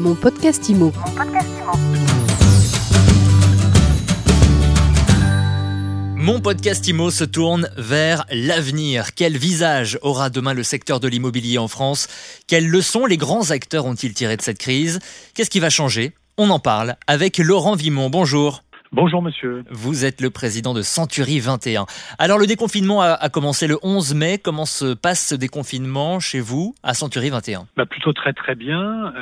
Mon podcast IMO. Mon podcast IMO se tourne vers l'avenir. Quel visage aura demain le secteur de l'immobilier en France ? Quelles leçons les grands acteurs ont-ils tirées de cette crise ? Qu'est-ce qui va changer ? On en parle avec Laurent Vimont. Bonjour. Bonjour monsieur. Vous êtes le président de Century 21. Alors le déconfinement a commencé le 11 mai. Comment se passe ce déconfinement chez vous à Century 21 ? Plutôt très bien.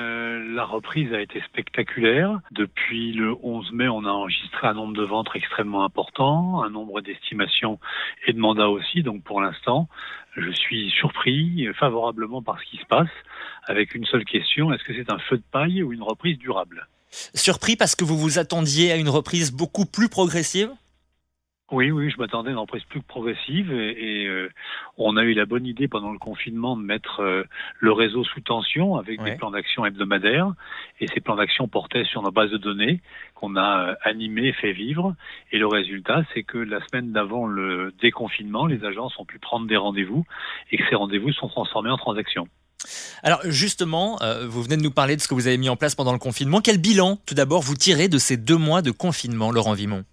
La reprise a été spectaculaire. Depuis le 11 mai, on a enregistré un nombre de ventes extrêmement important, un nombre d'estimations et de mandats aussi. Donc pour l'instant, je suis surpris favorablement par ce qui se passe, avec une seule question: est-ce que c'est un feu de paille ou une reprise durable ? Surpris parce que vous vous attendiez à une reprise beaucoup plus progressive ? Oui, je m'attendais à une reprise plus progressive et on a eu la bonne idée pendant le confinement de mettre le réseau sous tension avec des plans d'action hebdomadaires, et ces plans d'action portaient sur nos bases de données qu'on a animées, fait vivre, et le résultat c'est que la semaine d'avant le déconfinement, les agences ont pu prendre des rendez-vous et que ces rendez-vous sont transformés en transactions. Alors justement, vous venez de nous parler de ce que vous avez mis en place pendant le confinement. Quel bilan, tout d'abord, vous tirez de ces 2 mois de confinement, Laurent Vimont ?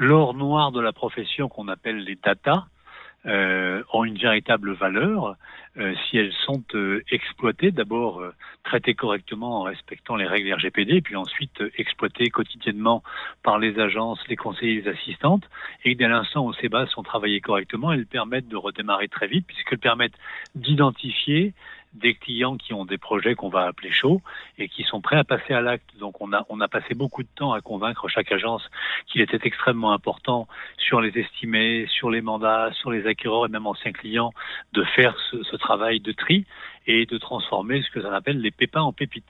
L'or noir de la profession qu'on appelle les data ont une véritable valeur si elles sont exploitées, d'abord traitées correctement en respectant les règles RGPD, et puis ensuite exploitées quotidiennement par les agences, les conseillers, les assistantes, et dès l'instant où ces bases sont travaillées correctement, elles permettent de redémarrer très vite, puisqu'elles permettent d'identifier des clients qui ont des projets qu'on va appeler chauds et qui sont prêts à passer à l'acte. Donc on a passé beaucoup de temps à convaincre chaque agence qu'il était extrêmement important, sur les estimés, sur les mandats, sur les acquéreurs et même anciens clients, de faire ce travail de tri et de transformer ce que ça appelle les pépins en pépites.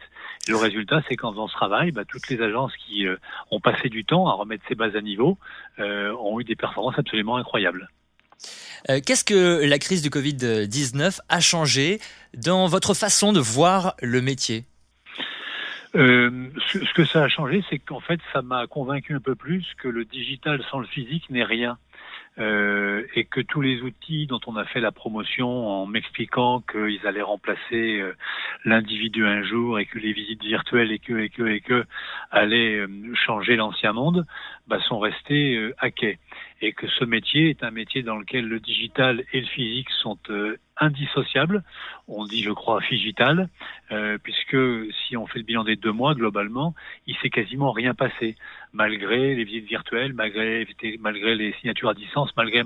Et le résultat, c'est qu'en faisant ce travail, toutes les agences qui ont passé du temps à remettre ces bases à niveau ont eu des performances absolument incroyables. Qu'est-ce que la crise du Covid-19 a changé dans votre façon de voir le métier ? Ce que ça a changé, c'est qu'en fait, ça m'a convaincu un peu plus que le digital sans le physique n'est rien. Et que tous les outils dont on a fait la promotion en m'expliquant qu'ils allaient remplacer l'individu un jour, et que les visites virtuelles et que allaient changer l'ancien monde, sont restés à quai. Et que ce métier est un métier dans lequel le digital et le physique sont indissociables. On dit, je crois, figital, puisque si on fait le bilan des 2 mois, globalement, il s'est quasiment rien passé. Malgré les visites virtuelles, malgré les signatures à distance, malgré.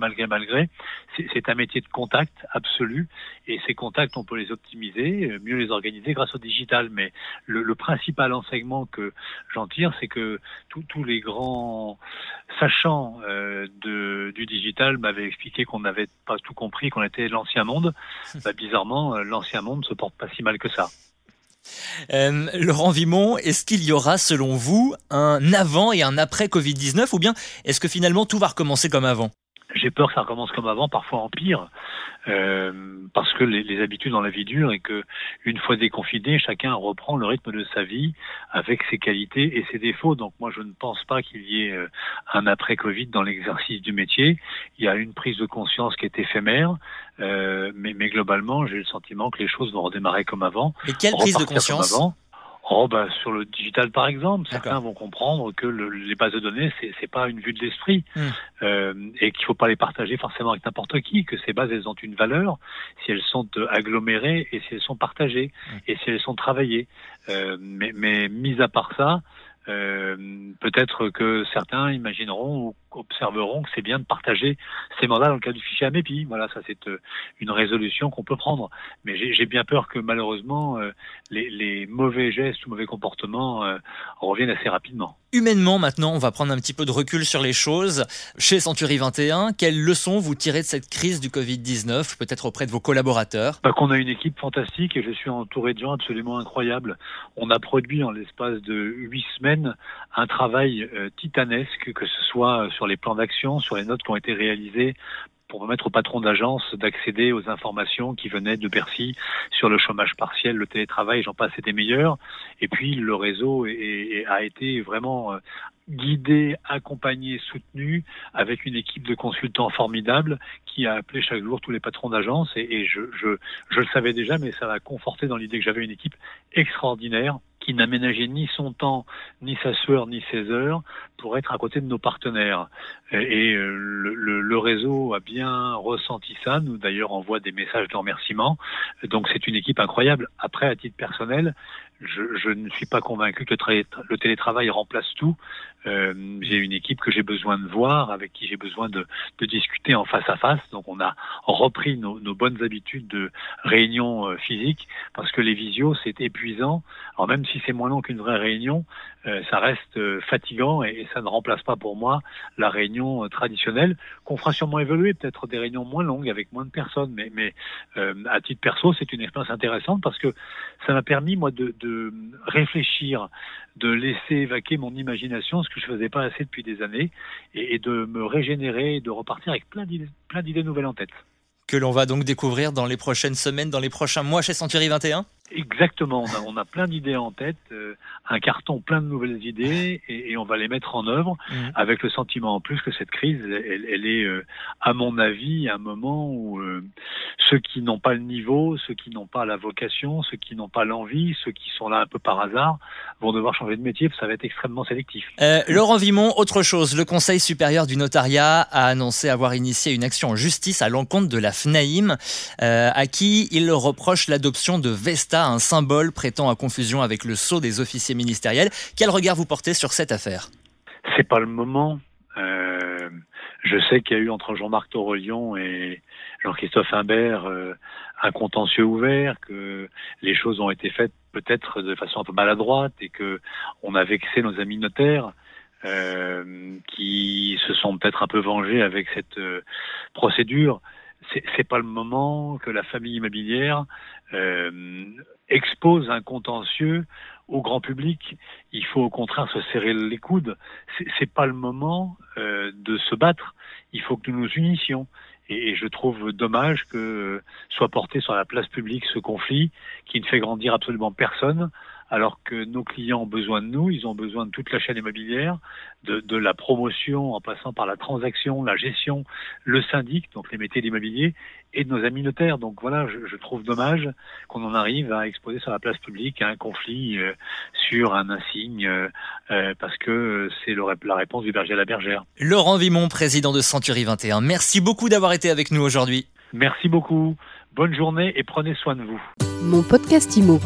C'est un métier de contact absolu, et ces contacts, on peut les optimiser, mieux les organiser grâce au digital. Mais le principal enseignement que j'en tire, c'est que tous les grands sachants du digital m'avaient expliqué qu'on n'avait pas tout compris, qu'on était l'ancien monde. Bizarrement, l'ancien monde ne se porte pas si mal que ça. Laurent Vimont, est-ce qu'il y aura, selon vous, un avant et un après Covid-19, ou bien est-ce que finalement tout va recommencer comme avant ? J'ai peur que ça recommence comme avant, parfois en pire, parce que les habitudes dans la vie durent, et que une fois déconfiné, chacun reprend le rythme de sa vie avec ses qualités et ses défauts. Donc moi, je ne pense pas qu'il y ait un après-Covid dans l'exercice du métier. Il y a une prise de conscience qui est éphémère, mais globalement, j'ai le sentiment que les choses vont redémarrer comme avant. Mais quelle prise de conscience ? Sur le digital, par exemple, certains vont comprendre que les bases de données, c'est pas une vue de l'esprit, et qu'il faut pas les partager forcément avec n'importe qui, que ces bases, elles ont une valeur si elles sont agglomérées et si elles sont partagées, et si elles sont travaillées. Mais mis à part ça, peut-être que certains imagineront ou observeront que c'est bien de partager ces mandats dans le cas du fichier AMEPI. Voilà, ça c'est une résolution qu'on peut prendre. Mais j'ai bien peur que malheureusement les mauvais gestes ou mauvais comportements reviennent assez rapidement. Humainement maintenant, on va prendre un petit peu de recul sur les choses. Chez Century 21, quelles leçons vous tirez de cette crise du Covid-19, peut-être auprès de vos collaborateurs ? Qu'on a une équipe fantastique et je suis entouré de gens absolument incroyables. On a produit en l'espace de 8 semaines un travail titanesque, que ce soit sur les plans d'action, sur les notes qui ont été réalisées pour permettre aux patrons d'agence d'accéder aux informations qui venaient de Bercy sur le chômage partiel, le télétravail, j'en passe, c'était meilleur. Et puis le réseau a été vraiment guidé, accompagné, soutenu, avec une équipe de consultants formidable qui a appelé chaque jour tous les patrons d'agence. Et je le savais déjà, mais ça m'a conforté dans l'idée que j'avais une équipe extraordinaire qui n'aménageait ni son temps, ni sa sueur, ni ses heures pour être à côté de nos partenaires. Et le réseau a bien ressenti ça, nous d'ailleurs envoie des messages de remerciement. Donc c'est une équipe incroyable. Après, à titre personnel, je ne suis pas convaincu que le télétravail remplace tout. J'ai une équipe que j'ai besoin de voir, avec qui j'ai besoin de discuter en face à face. Donc on a repris nos bonnes habitudes de réunion physique, parce que les visios, c'est épuisant. Alors même si c'est moins long qu'une vraie réunion, ça reste fatigant et ça ne remplace pas pour moi la réunion traditionnelle, qu'on fera sûrement évoluer, peut-être des réunions moins longues avec moins de personnes. Mais à titre perso, c'est une expérience intéressante parce que ça m'a permis, moi, de réfléchir, de laisser évacuer mon imagination, ce que je faisais pas assez depuis des années, et de me régénérer, de repartir avec plein d'idées nouvelles en tête. Que l'on va donc découvrir dans les prochaines semaines, dans les prochains mois chez Century 21 ? Exactement, on a plein d'idées en tête, un carton plein de nouvelles idées, et on va les mettre en œuvre avec le sentiment en plus que cette crise, elle est à mon avis un moment où ceux qui n'ont pas le niveau, ceux qui n'ont pas la vocation, ceux qui n'ont pas l'envie, ceux qui sont là un peu par hasard vont devoir changer de métier, ça va être extrêmement sélectif. Laurent Vimont, autre chose, le Conseil supérieur du notariat a annoncé avoir initié une action en justice à l'encontre de la FNAIM, à qui il reproche l'adoption de Vesta, un symbole prêtant à confusion avec le sceau des officiers ministériels. Quel regard vous portez sur cette affaire ? C'est pas le moment. Je sais qu'il y a eu entre Jean-Marc Taurillon et Jean-Christophe Imbert un contentieux ouvert, que les choses ont été faites peut-être de façon un peu maladroite et que on a vexé nos amis notaires. Qui se sont peut-être un peu vengés avec cette procédure. C'est pas le moment que la famille immobilière expose un contentieux au grand public. Il faut au contraire se serrer les coudes. C'est pas le moment de se battre. Il faut que nous nous unissions. Et je trouve dommage que soit porté sur la place publique ce conflit qui ne fait grandir absolument personne, alors que nos clients ont besoin de nous, ils ont besoin de toute la chaîne immobilière, de la promotion en passant par la transaction, la gestion, le syndic, donc les métiers de l'immobilier, et de nos amis notaires. Donc voilà, je trouve dommage qu'on en arrive à exposer sur la place publique un conflit sur un insigne, parce que c'est la réponse du berger à la bergère. Laurent Vimont, président de Century 21, merci beaucoup d'avoir été avec nous aujourd'hui. Merci beaucoup, bonne journée et prenez soin de vous. Mon podcast Imo.